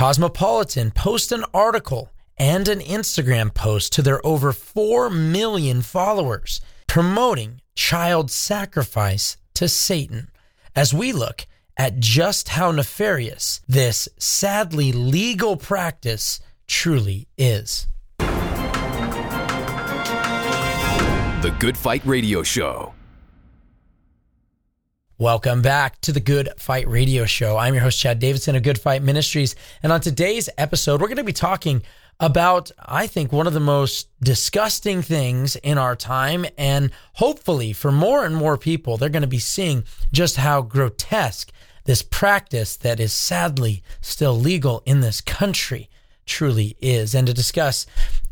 Cosmopolitan post an article and an Instagram post to their over 4 million followers promoting child sacrifice to Satan as we look at just how nefarious this sadly legal practice truly is. The Good Fight Radio Show. Welcome back to the Good Fight Radio Show. I'm your host, Chad Davidson of Good Fight Ministries. And on today's episode, we're going to be talking about, I think, one of the most disgusting things in our time. And hopefully for more and more people, they're going to be seeing just how grotesque this practice that is sadly still legal in this country truly is. And to discuss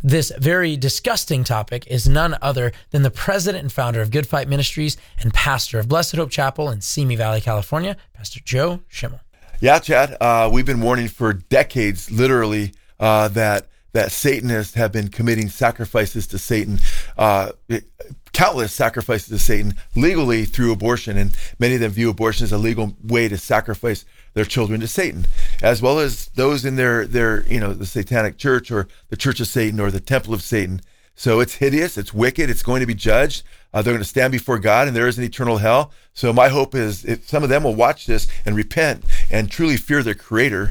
this very disgusting topic is none other than the president and founder of Good Fight Ministries and pastor of Blessed Hope Chapel in Simi Valley, California, Pastor Joe Schimmel. Yeah, Chad, we've been warning for decades, literally, that Satanists have been committing sacrifices to Satan, countless sacrifices to Satan, legally through abortion. And many of them view abortion as a legal way to sacrifice their children to Satan, as well as those in their the Satanic Church or the Church of Satan or the Temple of Satan. So it's hideous, it's wicked, it's going to be judged. They're going to stand before God, and there is an eternal hell. So my hope is if some of them will watch this and repent and truly fear their Creator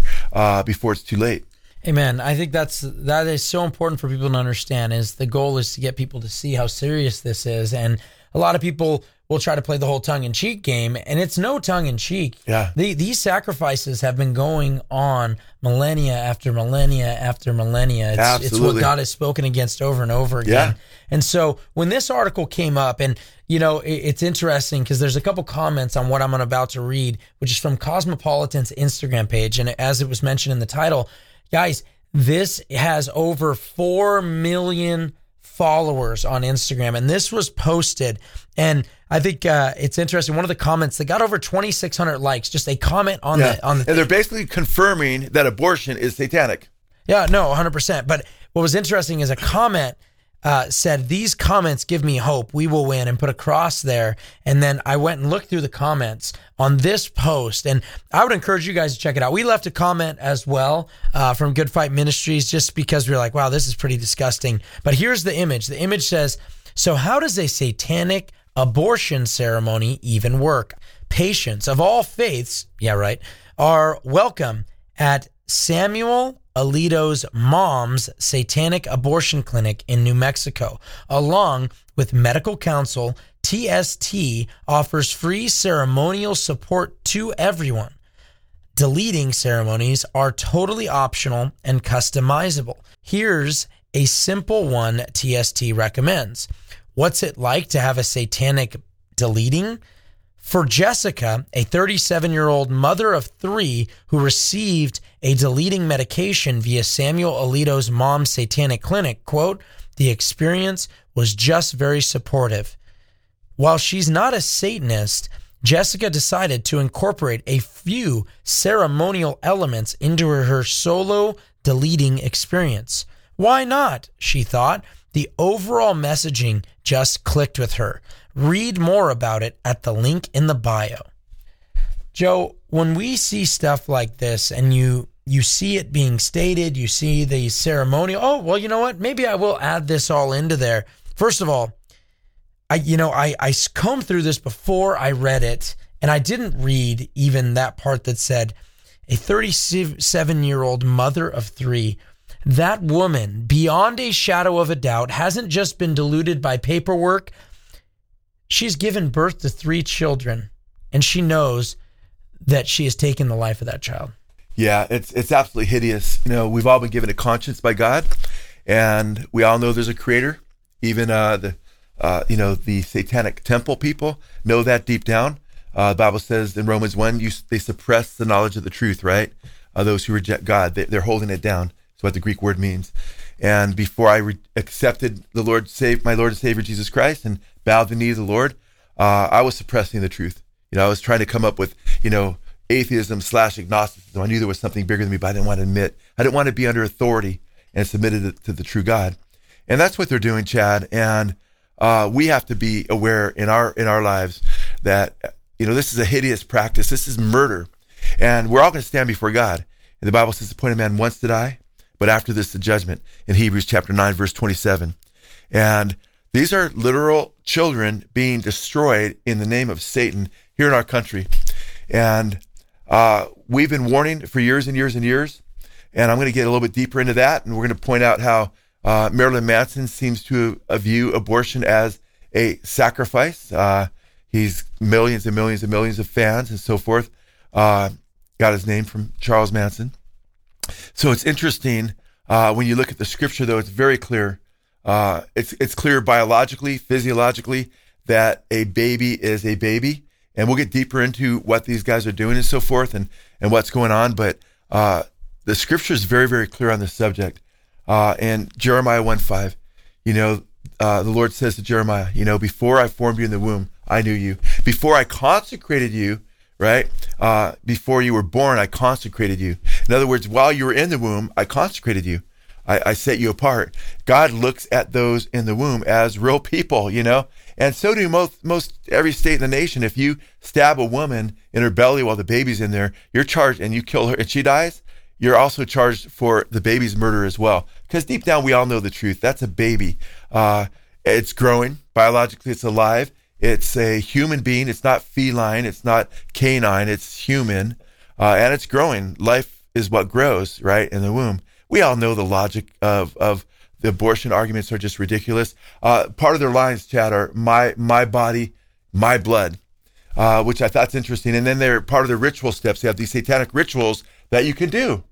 before it's too late. Amen. I think that is so important for people to understand. Is the goal is to get people to see how serious this is, and a lot of people will try to play the whole tongue-in-cheek game, and it's no tongue-in-cheek. Yeah. These sacrifices have been going on millennia after millennia after millennia. It's what God has spoken against over and over again. Yeah. And so when this article came up, and it's interesting because there's a couple comments on what I'm about to read, which is from Cosmopolitan's Instagram page, and as it was mentioned in the title, guys, this has over 4 million followers on Instagram, and this was posted, and I think it's interesting. One of the comments that got over 2,600 likes, just a comment on the thing. And they're basically confirming that abortion is satanic. Yeah, no, 100%. But what was interesting is a comment said, "These comments give me hope. We will win," and put a cross there. And then I went and looked through the comments on this post, and I would encourage you guys to check it out. We left a comment as well from Good Fight Ministries, just because we were like, wow, this is pretty disgusting. But here's the image. The image says, "So how does a satanic abortion ceremony even work? Patients of all faiths," "are welcome at Samuel Alito's Mom's Satanic Abortion Clinic in New Mexico. Along with medical counsel, TST offers free ceremonial support to everyone. Deleting ceremonies are totally optional and customizable. Here's a simple one TST recommends. What's it like to have a satanic deleting? For Jessica, a 37-year-old mother of 3 who received a deleting medication via Samuel Alito's Mom's Satanic Clinic, quote, the experience was just very supportive. While she's not a Satanist, Jessica decided to incorporate a few ceremonial elements into her solo deleting experience. Why not? She thought. The overall messaging just clicked with her. Read more about it at the link in the bio." Joe, when we see stuff like this and you see it being stated, you see the ceremonial, oh, well, you know what? Maybe I will add this all into there. First of all, I combed through this before I read it, and I didn't read even that part that said a 37-year-old mother of 3. That woman, beyond a shadow of a doubt, hasn't just been deluded by paperwork. She's given birth to 3 children, and she knows that she has taken the life of that child. Yeah, it's absolutely hideous. We've all been given a conscience by God, and we all know there's a Creator. Even the Satanic Temple people know that deep down. The Bible says in Romans 1, they suppress the knowledge of the truth, right? Those who reject God, they're holding it down. That's what the Greek word means. And before I accepted my Lord and Savior Jesus Christ and bowed the knee to the Lord, I was suppressing the truth. I was trying to come up with, atheism / agnosticism. I knew there was something bigger than me, but I didn't want to admit. I didn't want to be under authority and submitted to the true God. And that's what they're doing, Chad. And we have to be aware in our lives that, this is a hideous practice. This is murder. And we're all going to stand before God. And the Bible says the appointed man wants to die, but after this, the judgment in Hebrews chapter 9, verse 27. And these are literal children being destroyed in the name of Satan here in our country. And we've been warning for years and years and years. And I'm going to get a little bit deeper into that. And we're going to point out how Marilyn Manson seems to view abortion as a sacrifice. He's millions and millions and millions of fans and so forth. Got his name from Charles Manson. So it's interesting when you look at the scripture, though, it's very clear. It's clear biologically, physiologically, that a baby is a baby. And we'll get deeper into what these guys are doing and so forth and what's going on. But the scripture is very, very clear on this subject. And Jeremiah 1:5, the Lord says to Jeremiah, before I formed you in the womb, I knew you. Before I consecrated you, right? Before you were born, I consecrated you. In other words, while you were in the womb, I consecrated you. I set you apart. God looks at those in the womb as real people, and so do most every state in the nation. If you stab a woman in her belly while the baby's in there, you're charged, and you kill her and she dies, you're also charged for the baby's murder as well. Because deep down, we all know the truth. That's a baby. It's growing. Biologically, it's alive. It's a human being. It's not feline. It's not canine. It's human. And it's growing. Life is what grows, right, in the womb. We all know the logic of the abortion arguments are just ridiculous. Part of their lines, Chad, are my body, my blood, which I thought's interesting. And then they're part of their ritual steps. They have these satanic rituals that you can do.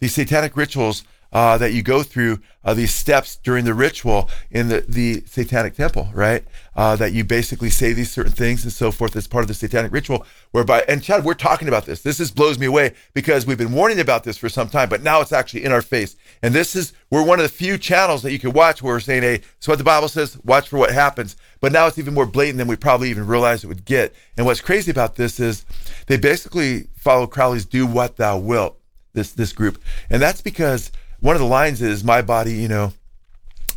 These satanic rituals that you go through, these steps during the ritual in the Satanic Temple, right? That you basically say these certain things and so forth as part of the satanic ritual, whereby, and Chad, we're talking about this. This just blows me away because we've been warning about this for some time, but now it's actually in our face. And we're one of the few channels that you can watch where we're saying, hey, it's what the Bible says, watch for what happens. But now it's even more blatant than we probably even realized it would get. And what's crazy about this is they basically follow Crowley's do what thou wilt, this group. And that's because one of the lines is, my body,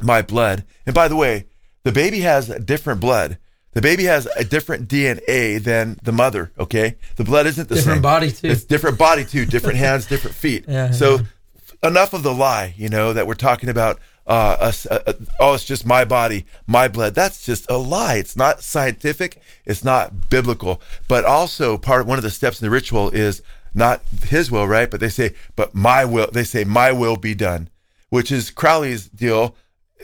my blood. And by the way, the baby has a different blood. The baby has a different DNA than the mother, okay? The blood isn't the same. Different body, too. It's different body, too. Different hands, different feet. Yeah, so enough of the lie, that we're talking about, it's just my body, my blood. That's just a lie. It's not scientific. It's not biblical. But also, one of the steps in the ritual is, not his will, right? But they say, but my will, my will be done, which is Crowley's deal,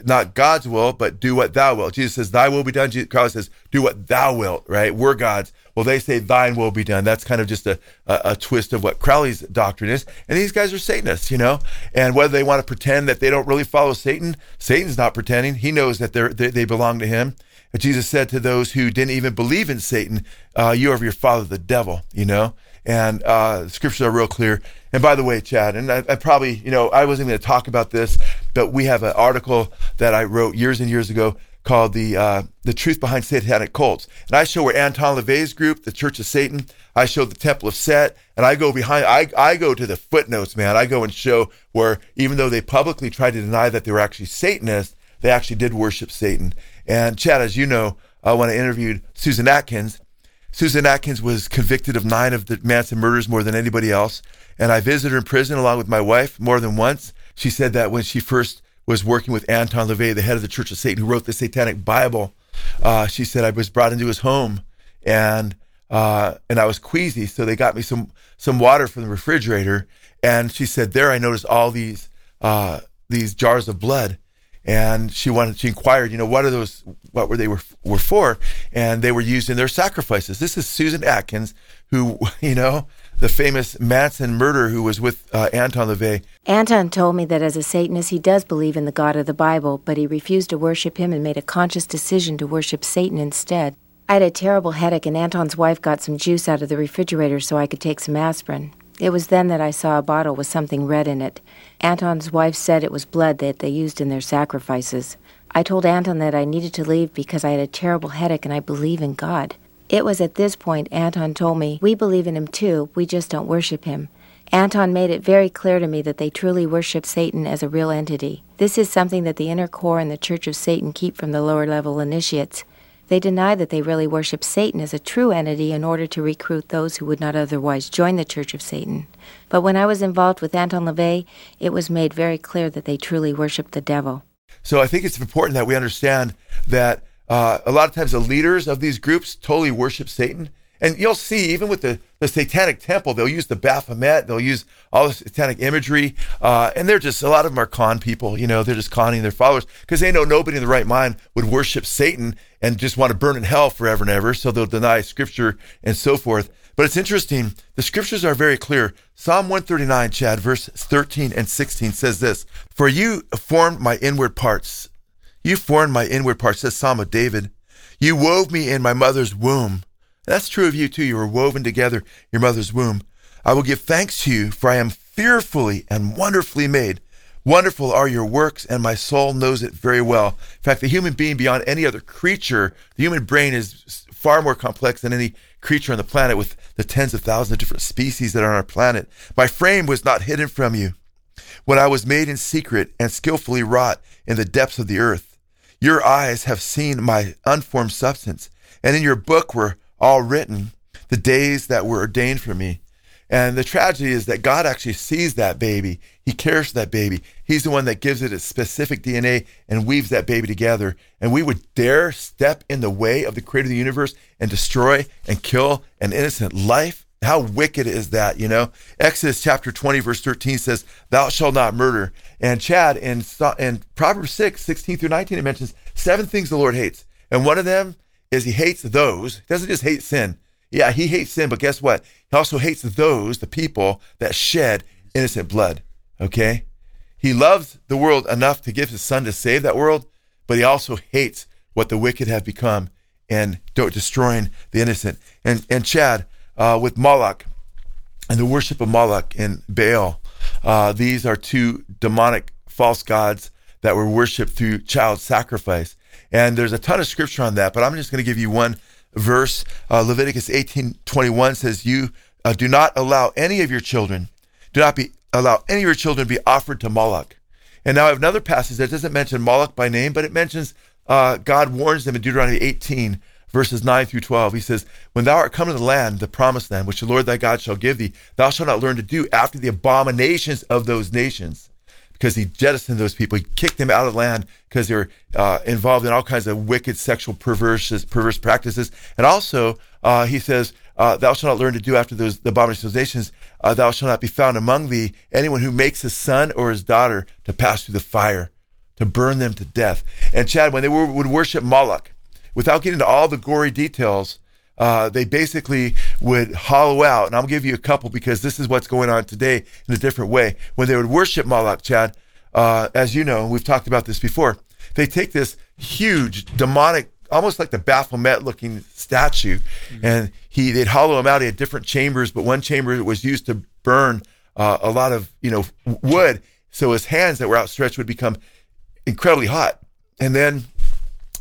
not God's will, but do what thou wilt. Jesus says, thy will be done. Crowley says, do what thou wilt, right? We're God's. Well, they say, thine will be done. That's kind of just a twist of what Crowley's doctrine is. And these guys are Satanists, and whether they want to pretend that they don't really follow Satan, Satan's not pretending. He knows that they belong to him. But Jesus said to those who didn't even believe in Satan, you are of your father, the devil, And the scriptures are real clear. And by the way, Chad, and I probably, I wasn't going to talk about this, but we have an article that I wrote years and years ago called The Truth Behind Satanic Cults. And I show where Anton LaVey's group, the Church of Satan, I show the Temple of Set, and I go behind, I go to the footnotes, man. I go and show where even though they publicly tried to deny that they were actually Satanists, they actually did worship Satan. And Chad, as you know, when I interviewed Susan Atkins was convicted of 9 of the Manson murders more than anybody else. And I visited her in prison along with my wife more than once. She said that when she first was working with Anton LaVey, the head of the Church of Satan, who wrote the Satanic Bible, she said, I was brought into his home and I was queasy. So they got me some water from the refrigerator. And she said, there I noticed all these jars of blood. And she inquired, what are those? What were for? And they were used in their sacrifices. This is Susan Atkins, who, the famous Manson murderer who was with Anton LaVey. Anton told me that as a Satanist, he does believe in the God of the Bible, but he refused to worship him and made a conscious decision to worship Satan instead. I had a terrible headache, and Anton's wife got some juice out of the refrigerator so I could take some aspirin. It was then that I saw a bottle with something red in it. Anton's wife said it was blood that they used in their sacrifices. I told Anton that I needed to leave because I had a terrible headache and I believe in God. It was at this point Anton told me, we believe in him too, we just don't worship him. Anton made it very clear to me that they truly worship Satan as a real entity. This is something that the inner core and the Church of Satan keep from the lower level initiates. They deny that they really worship Satan as a true entity in order to recruit those who would not otherwise join the Church of Satan. But when I was involved with Anton LaVey, it was made very clear that they truly worship the devil. So I think it's important that we understand that a lot of times the leaders of these groups totally worship Satan. And you'll see, even with the Satanic Temple, they'll use the Baphomet, they'll use all the satanic imagery, and they're just, a lot of them are con people, you know, they're just conning their followers, because they know nobody in the right mind would worship Satan and just want to burn in hell forever and ever, so they'll deny Scripture and so forth. But it's interesting, the Scriptures are very clear. Psalm 139, Chad, verse 13 and 16 says this, "For you formed my inward parts." You formed my inward parts, says Psalm of David. "You wove me in my mother's womb." That's true of you too. You were woven together, your mother's womb. "I will give thanks to you, for I am fearfully and wonderfully made. Wonderful are your works, and my soul knows it very well." In fact, the human being, beyond any other creature, the human brain is far more complex than any creature on the planet, with the tens of thousands of different species that are on our planet. "My frame was not hidden from you when I was made in secret and skillfully wrought in the depths of the earth. Your eyes have seen my unformed substance, and in your book were all written, the days that were ordained for me." And the tragedy is that God actually sees that baby. He cares for that baby. He's the one that gives it its specific DNA and weaves that baby together. And we would dare step in the way of the creator of the universe and destroy and kill an innocent life? How wicked is that, you know? Exodus chapter 20, verse 13 says, "Thou shalt not murder." And Chad, in Proverbs 6, 16 through 19, it mentions 7 things the Lord hates. And one of them is he hates those. He doesn't just hate sin. Yeah, he hates sin, but guess what? He also hates those, the people, that shed innocent blood, okay? He loves the world enough to give his son to save that world, but he also hates what the wicked have become and destroying the innocent. And Chad, with Moloch and the worship of Moloch and Baal, these are two demonic false gods that were worshipped through child sacrifice. And there's a ton of scripture on that, but I'm just going to give you one verse. Leviticus 18:21 says, "You do not allow any of your children, be offered to Moloch." And now I have another passage that doesn't mention Moloch by name, but it mentions God warns them in Deuteronomy 18, verses 9 through 12. He says, "When thou art come to the land, the promised land, which the Lord thy God shall give thee, thou shalt not learn to do after the abominations of those nations." Because he jettisoned those people. He kicked them out of the land because they were involved in all kinds of wicked sexual perverse practices. And also, he says, "Thou shalt not learn to do after the abominations. Thou shalt not be found among thee anyone who makes his son or his daughter to pass through the fire, to burn them to death." And Chad, when they would worship Moloch, without getting into all the gory details, they basically would hollow out, and I'll give you a couple because this is what's going on today in a different way. When they would worship Moloch, Chad, as you know, we've talked about this before, they take this huge demonic, almost like the Baphomet-looking statue, and they'd hollow him out. He had different chambers, but one chamber was used to burn a lot of wood, so his hands that were outstretched would become incredibly hot. And then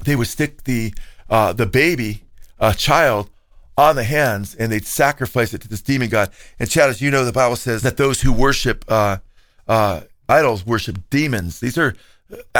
they would stick the baby, a child, on the hands, and they'd sacrifice it to this demon god. And Chad, as you know, the Bible says that those who worship idols worship demons. These are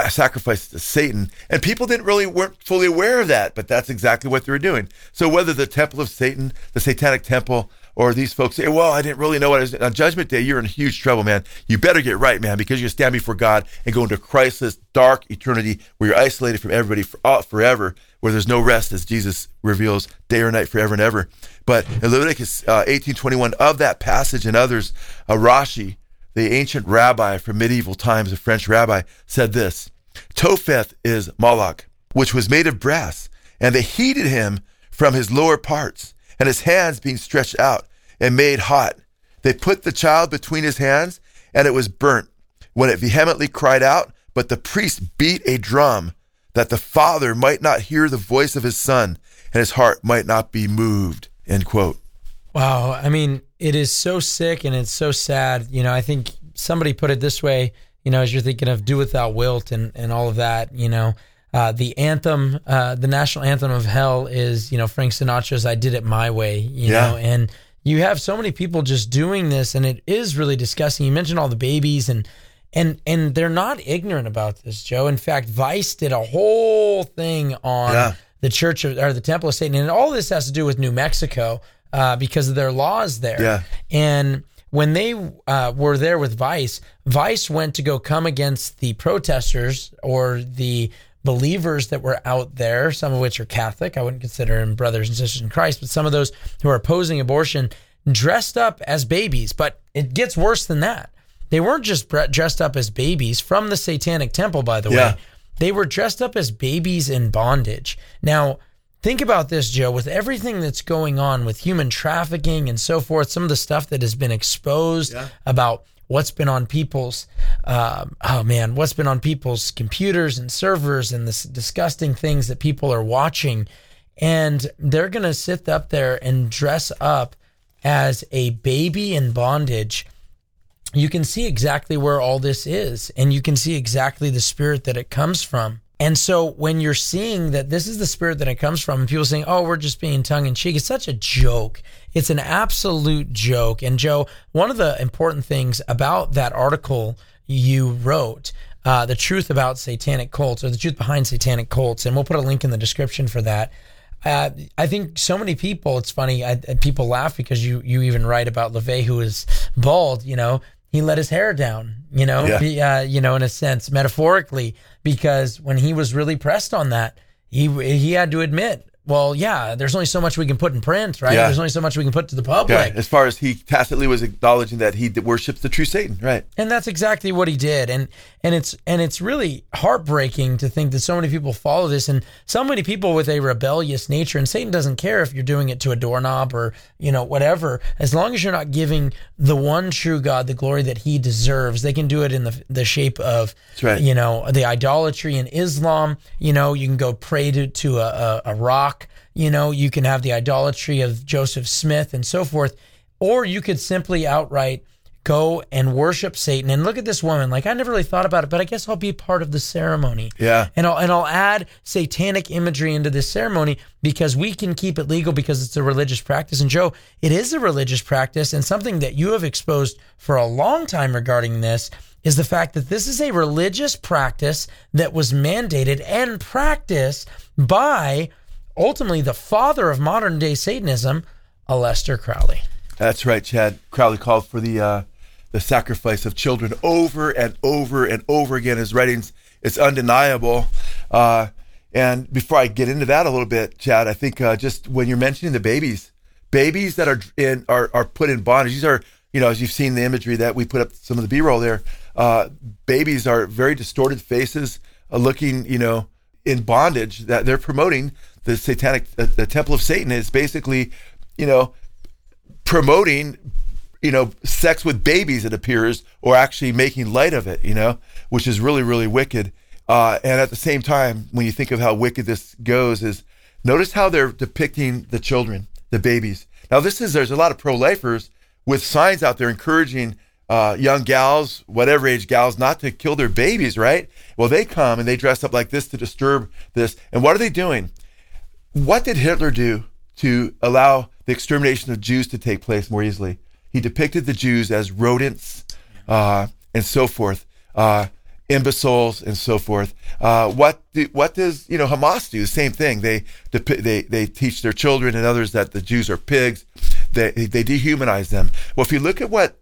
sacrifices to Satan. And people weren't fully aware of that, but that's exactly what they were doing. So whether the temple of Satan, the Satanic Temple, or these folks say, "Well, I didn't really know what I was doing." On Judgment Day, you're in huge trouble, man. You better get right, man, because you stand before God and go into Christless, dark eternity where you're isolated from everybody forever, where there's no rest, as Jesus reveals, day or night, forever and ever. But in Leviticus 18:21, of that passage and others, Rashi, the ancient rabbi from medieval times, a French rabbi, said this, "Topheth is Moloch, which was made of brass, and they heated him from his lower parts, and his hands being stretched out and made hot. They put the child between his hands, and it was burnt when it vehemently cried out, but the priest beat a drum that the father might not hear the voice of his son and his heart might not be moved," end quote. Wow. I mean, it is so sick and it's so sad. You know, I think somebody put it this way, you know, as you're thinking of do without wilt and all of that, you know, the anthem, the national anthem of hell is, you know, Frank Sinatra's "I Did It My Way," you know, and you have so many people just doing this, and it is really disgusting. You mentioned all the babies and they're not ignorant about this, Joe. In fact, Vice did a whole thing on the Church of, or the Temple of Satan. And all this has to do with New Mexico because of their laws there. Yeah. And when they were there with Vice, Vice went to go come against the protesters or the believers that were out there, some of which are Catholic. I wouldn't consider them brothers and sisters in Christ, but some of those who are opposing abortion dressed up as babies. But it gets worse than that. They weren't just dressed up as babies from the Satanic Temple, by the way. They were dressed up as babies in bondage. Now, think about this, Joe, with everything that's going on with human trafficking and so forth, some of the stuff that has been exposed about what's been on people's, what's been on people's computers and servers and the disgusting things that people are watching. And they're going to sit up there and dress up as a baby in bondage. You can see exactly where all this is, and you can see exactly the spirit that it comes from. And so when you're seeing that this is the spirit that it comes from, and people saying, oh, we're just being tongue-in-cheek, it's such a joke. It's an absolute joke. And Joe, one of the important things about that article you wrote, the truth about satanic cults, or the truth behind satanic cults, and we'll put a link in the description for that. I think so many people, it's funny, people laugh because you even write about LaVey, who is bald, you know. He let his hair down, you know, in a sense, metaphorically, because when he was really pressed on that, he had to admit, well, yeah, there's only so much we can put in print, right? Yeah. There's only so much we can put to the public. Yeah. As far as he tacitly was acknowledging that he worships the true Satan, right? And that's exactly what he did. And it's really heartbreaking to think that so many people follow this, and so many people with a rebellious nature. And Satan doesn't care if you're doing it to a doorknob or, you know, whatever, as long as you're not giving the one true God the glory that he deserves. They can do it in the shape of, you know, the idolatry in Islam. You know, you can go pray to a rock. You know, you can have the idolatry of Joseph Smith and so forth, or you could simply outright go and worship Satan. And look at this woman, like, I never really thought about it, but I guess I'll be part of the ceremony. Yeah. And I'll add satanic imagery into this ceremony because we can keep it legal because it's a religious practice. And Joe, it is a religious practice, and something that you have exposed for a long time regarding this is the fact that this is a religious practice that was mandated and practiced by ultimately the father of modern day Satanism, Aleister Crowley. That's right, Chad. Crowley called for the sacrifice of children over and over and over again. His writings, it's undeniable. And before I get into that a little bit, Chad, I think just when you're mentioning the babies that are put in bondage. These are, you know, as you've seen the imagery that we put up, some of the B-roll there. Babies are very distorted faces, looking, you know, in bondage that they're promoting. The satanic, the Temple of Satan is basically, you know, promoting, you know, sex with babies, it appears, or actually making light of it, you know, which is really, really wicked. And at the same time, when you think of how wicked this goes, is notice how they're depicting the children, the babies. Now, there's a lot of pro-lifers with signs out there encouraging young gals, whatever age gals, not to kill their babies, right? Well, they come and they dress up like this to disturb this. And what are they doing? What did Hitler do to allow the extermination of Jews to take place more easily? He depicted the Jews as rodents and so forth, imbeciles and so forth. What does you know, Hamas do? The same thing. They teach their children and others that the Jews are pigs. They dehumanize them. Well, if you look at what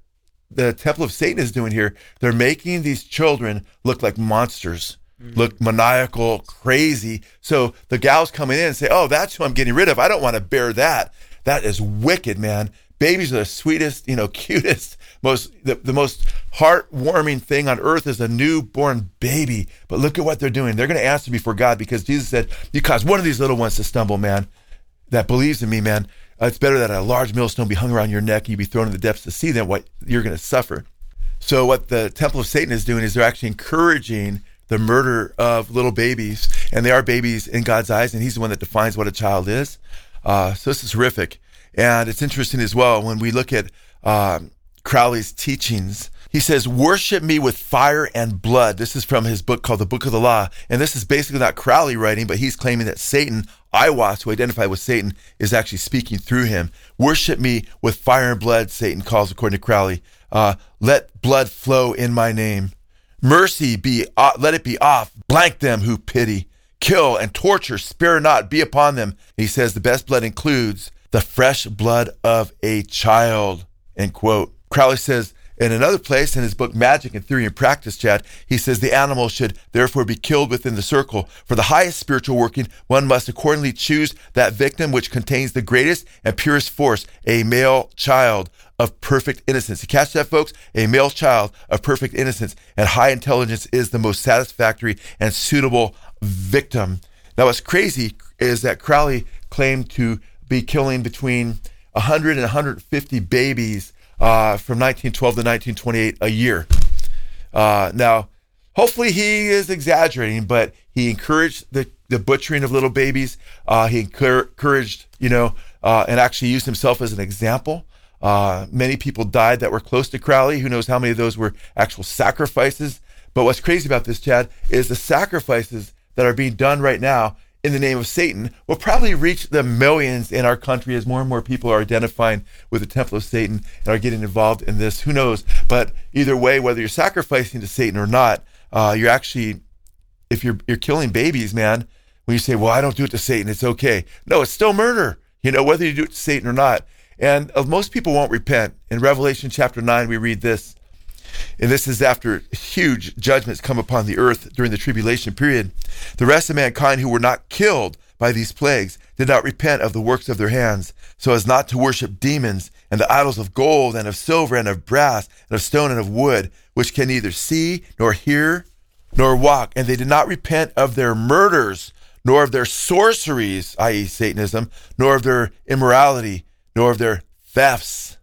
the Temple of Satan is doing here, they're making these children look like monsters. Look maniacal, crazy. So the gals coming in and say, oh, that's who I'm getting rid of. I don't want to bear that. That is wicked, man. Babies are the sweetest, you know, cutest, the most heartwarming thing on earth is a newborn baby. But look at what they're doing. They're going to answer before God, because Jesus said, you caused one of these little ones to stumble, man, that believes in me, man. It's better that a large millstone be hung around your neck, you be thrown in the depths of the sea, than what you're going to suffer. So what the Temple of Satan is doing is they're actually encouraging the murder of little babies, and they are babies in God's eyes, and he's the one that defines what a child is. So this is horrific. And it's interesting as well, when we look at Crowley's teachings, he says, worship me with fire and blood. This is from his book called The Book of the Law. And this is basically not Crowley writing, but he's claiming that Satan, Iwas, who identified with Satan, is actually speaking through him. Worship me with fire and blood, Satan calls, according to Crowley. Let blood flow in my name. Mercy be, let it be off. Blank them who pity. kill, and torture, spare not, be upon them. He says the best blood includes the fresh blood of a child, end quote. Crowley says in another place in his book, Magic in Theory and Practice, Chad, he says the animal should therefore be killed within the circle. For the highest spiritual working, one must accordingly choose that victim which contains the greatest and purest force, a male child of perfect innocence. You catch that, folks? A male child of perfect innocence and high intelligence is the most satisfactory and suitable victim. Now, what's crazy is that Crowley claimed to be killing between 100 and 150 babies from 1912 to 1928 a year. Now, hopefully he is exaggerating, but he encouraged the butchering of little babies. He encouraged, and actually used himself as an example. Many people died that were close to Crowley. Who knows how many of those were actual sacrifices? But what's crazy about this, Chad, is the sacrifices that are being done right now in the name of Satan will probably reach the millions in our country as more and more people are identifying with the Temple of Satan and are getting involved in this. Who knows? But either way, whether you're sacrificing to Satan or not, you're actually, if you're killing babies, man, when you say, well, I don't do it to Satan, it's okay. No, it's still murder, whether you do it to Satan or not. And most people won't repent. In Revelation chapter 9, we read this, and this is after huge judgments come upon the earth during the tribulation period. The rest of mankind who were not killed by these plagues did not repent of the works of their hands, so as not to worship demons and the idols of gold and of silver and of brass and of stone and of wood, which can neither see nor hear nor walk. And they did not repent of their murders, nor of their sorceries, i.e. Satanism, nor of their immorality, nor of their thefts.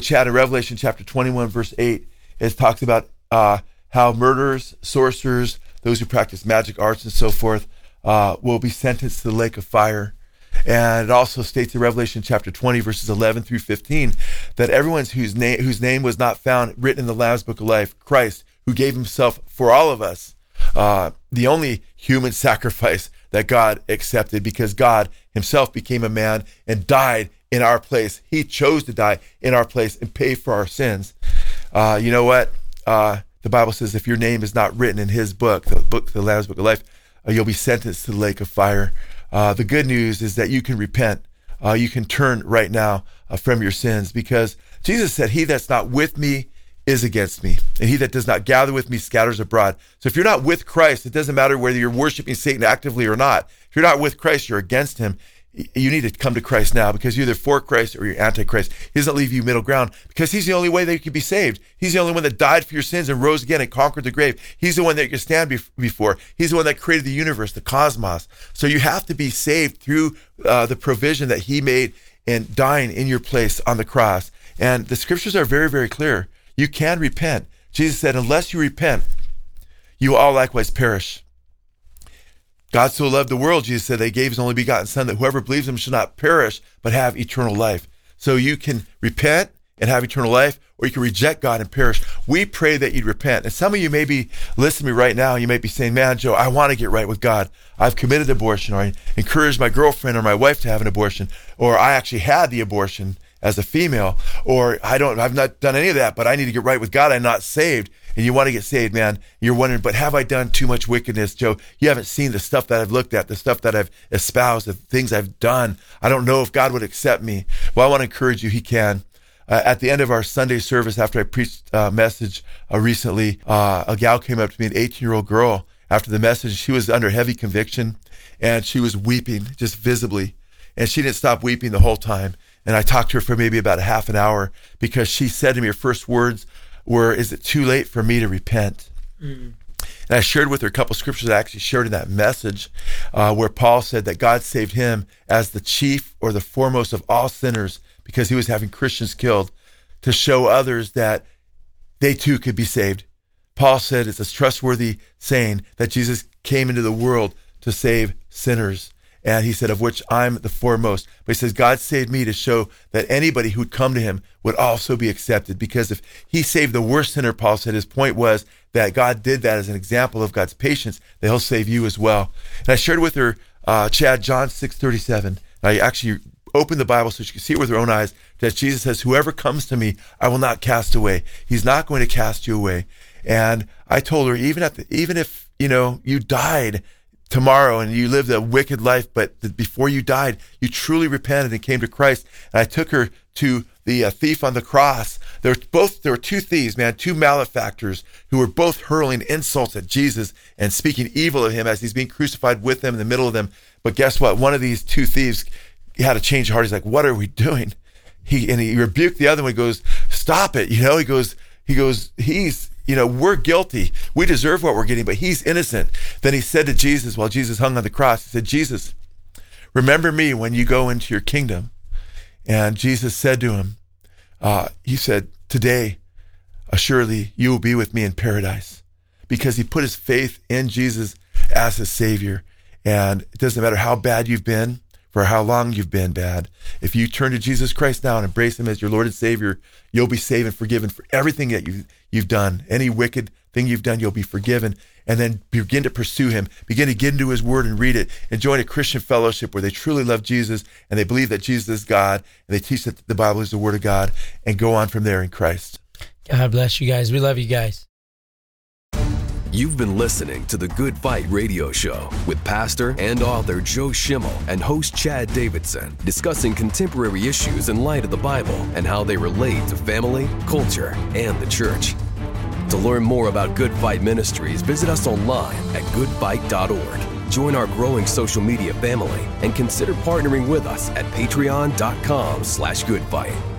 Chad, in Revelation chapter 21, verse 8, it talks about how murderers, sorcerers, those who practice magic arts and so forth will be sentenced to the lake of fire. And it also states in Revelation chapter 20, verses 11 through 15, that everyone whose name was not found written in the Lamb's Book of Life, Christ, who gave himself for all of us, the only human sacrifice that God accepted, because God himself became a man and died in our place. He chose to die in our place and pay for our sins. You know what? The Bible says if your name is not written in his book, the Lamb's Book of Life, you'll be sentenced to the lake of fire. The good news is that you can repent. You can turn right now from your sins, because Jesus said, he that's not with me is against me, and he that does not gather with me scatters abroad. So if you're not with Christ, it doesn't matter whether you're worshiping Satan actively or not. If you're not with Christ, you're against him. You need to come to Christ now, because you're either for Christ or you're anti-Christ. He doesn't leave you middle ground, because he's the only way that you can be saved. He's the only one that died for your sins and rose again and conquered the grave. He's the one that you can stand before. He's the one that created the universe, the cosmos. So you have to be saved through the provision that he made in dying in your place on the cross. And the scriptures are very, very clear. You can repent. Jesus said, unless you repent, you will all likewise perish. God so loved the world, Jesus said, that he gave his only begotten son, that whoever believes him shall not perish, but have eternal life. So you can repent and have eternal life, or you can reject God and perish. We pray that you'd repent. And some of you may be listening to me right now. You may be saying, man, Joe, I want to get right with God. I've committed abortion, or I encouraged my girlfriend or my wife to have an abortion, or I actually had the abortion as a female, or I've not done any of that, but I need to get right with God. I'm not saved. And you want to get saved, man. You're wondering, but have I done too much wickedness, Joe? You haven't seen the stuff that I've looked at, the stuff that I've espoused, the things I've done. I don't know if God would accept me. Well, I want to encourage you, he can. At the end of our Sunday service, after I preached a message recently, a gal came up to me, an 18-year-old girl. After the message, she was under heavy conviction, and she was weeping, just visibly. And she didn't stop weeping the whole time. And I talked to her for maybe about a half an hour, because she said to me, her first words were, is it too late for me to repent? Mm. And I shared with her a couple of scriptures I actually shared in that message, where Paul said that God saved him as the chief or the foremost of all sinners, because he was having Christians killed to show others that they too could be saved. Paul said it's a trustworthy saying that Jesus came into the world to save sinners. And he said, of which I'm the foremost. But he says, God saved me to show that anybody who'd come to him would also be accepted. Because if he saved the worst sinner, Paul said, his point was that God did that as an example of God's patience, that he'll save you as well. And I shared with her, Chad, John 6:37. I actually opened the Bible so she could see it with her own eyes, that Jesus says, whoever comes to me, I will not cast away. He's not going to cast you away. And I told her, even if you died, tomorrow and you lived a wicked life, but before you died, you truly repented and came to Christ. And I took her to the thief on the cross. There were two thieves, man, two malefactors who were both hurling insults at Jesus and speaking evil of him as he's being crucified with them in the middle of them. But guess what? One of these two thieves had a change of heart. He's like, what are we doing? He rebuked the other one. He goes, stop it. You know, he goes, he's, you know, we're guilty. We deserve what we're getting, but he's innocent. Then he said to Jesus, while Jesus hung on the cross, he said, Jesus, remember me when you go into your kingdom. And Jesus said to him, he said, today, assuredly, you will be with me in paradise, because he put his faith in Jesus as his Savior. And it doesn't matter how bad you've been, for how long you've been bad. If you turn to Jesus Christ now and embrace him as your Lord and Savior, you'll be saved and forgiven for everything that you've done. Any wicked thing you've done, you'll be forgiven. And then begin to pursue him. Begin to get into his word and read it. And join a Christian fellowship where they truly love Jesus and they believe that Jesus is God. And they teach that the Bible is the word of God, and go on from there in Christ. God bless you guys. We love you guys. You've been listening to the Good Fight Radio Show with pastor and author Joe Schimmel and host Chad Davidson, discussing contemporary issues in light of the Bible and how they relate to family, culture, and the church. To learn more about Good Fight Ministries, visit us online at goodfight.org. Join our growing social media family and consider partnering with us at patreon.com/goodfight.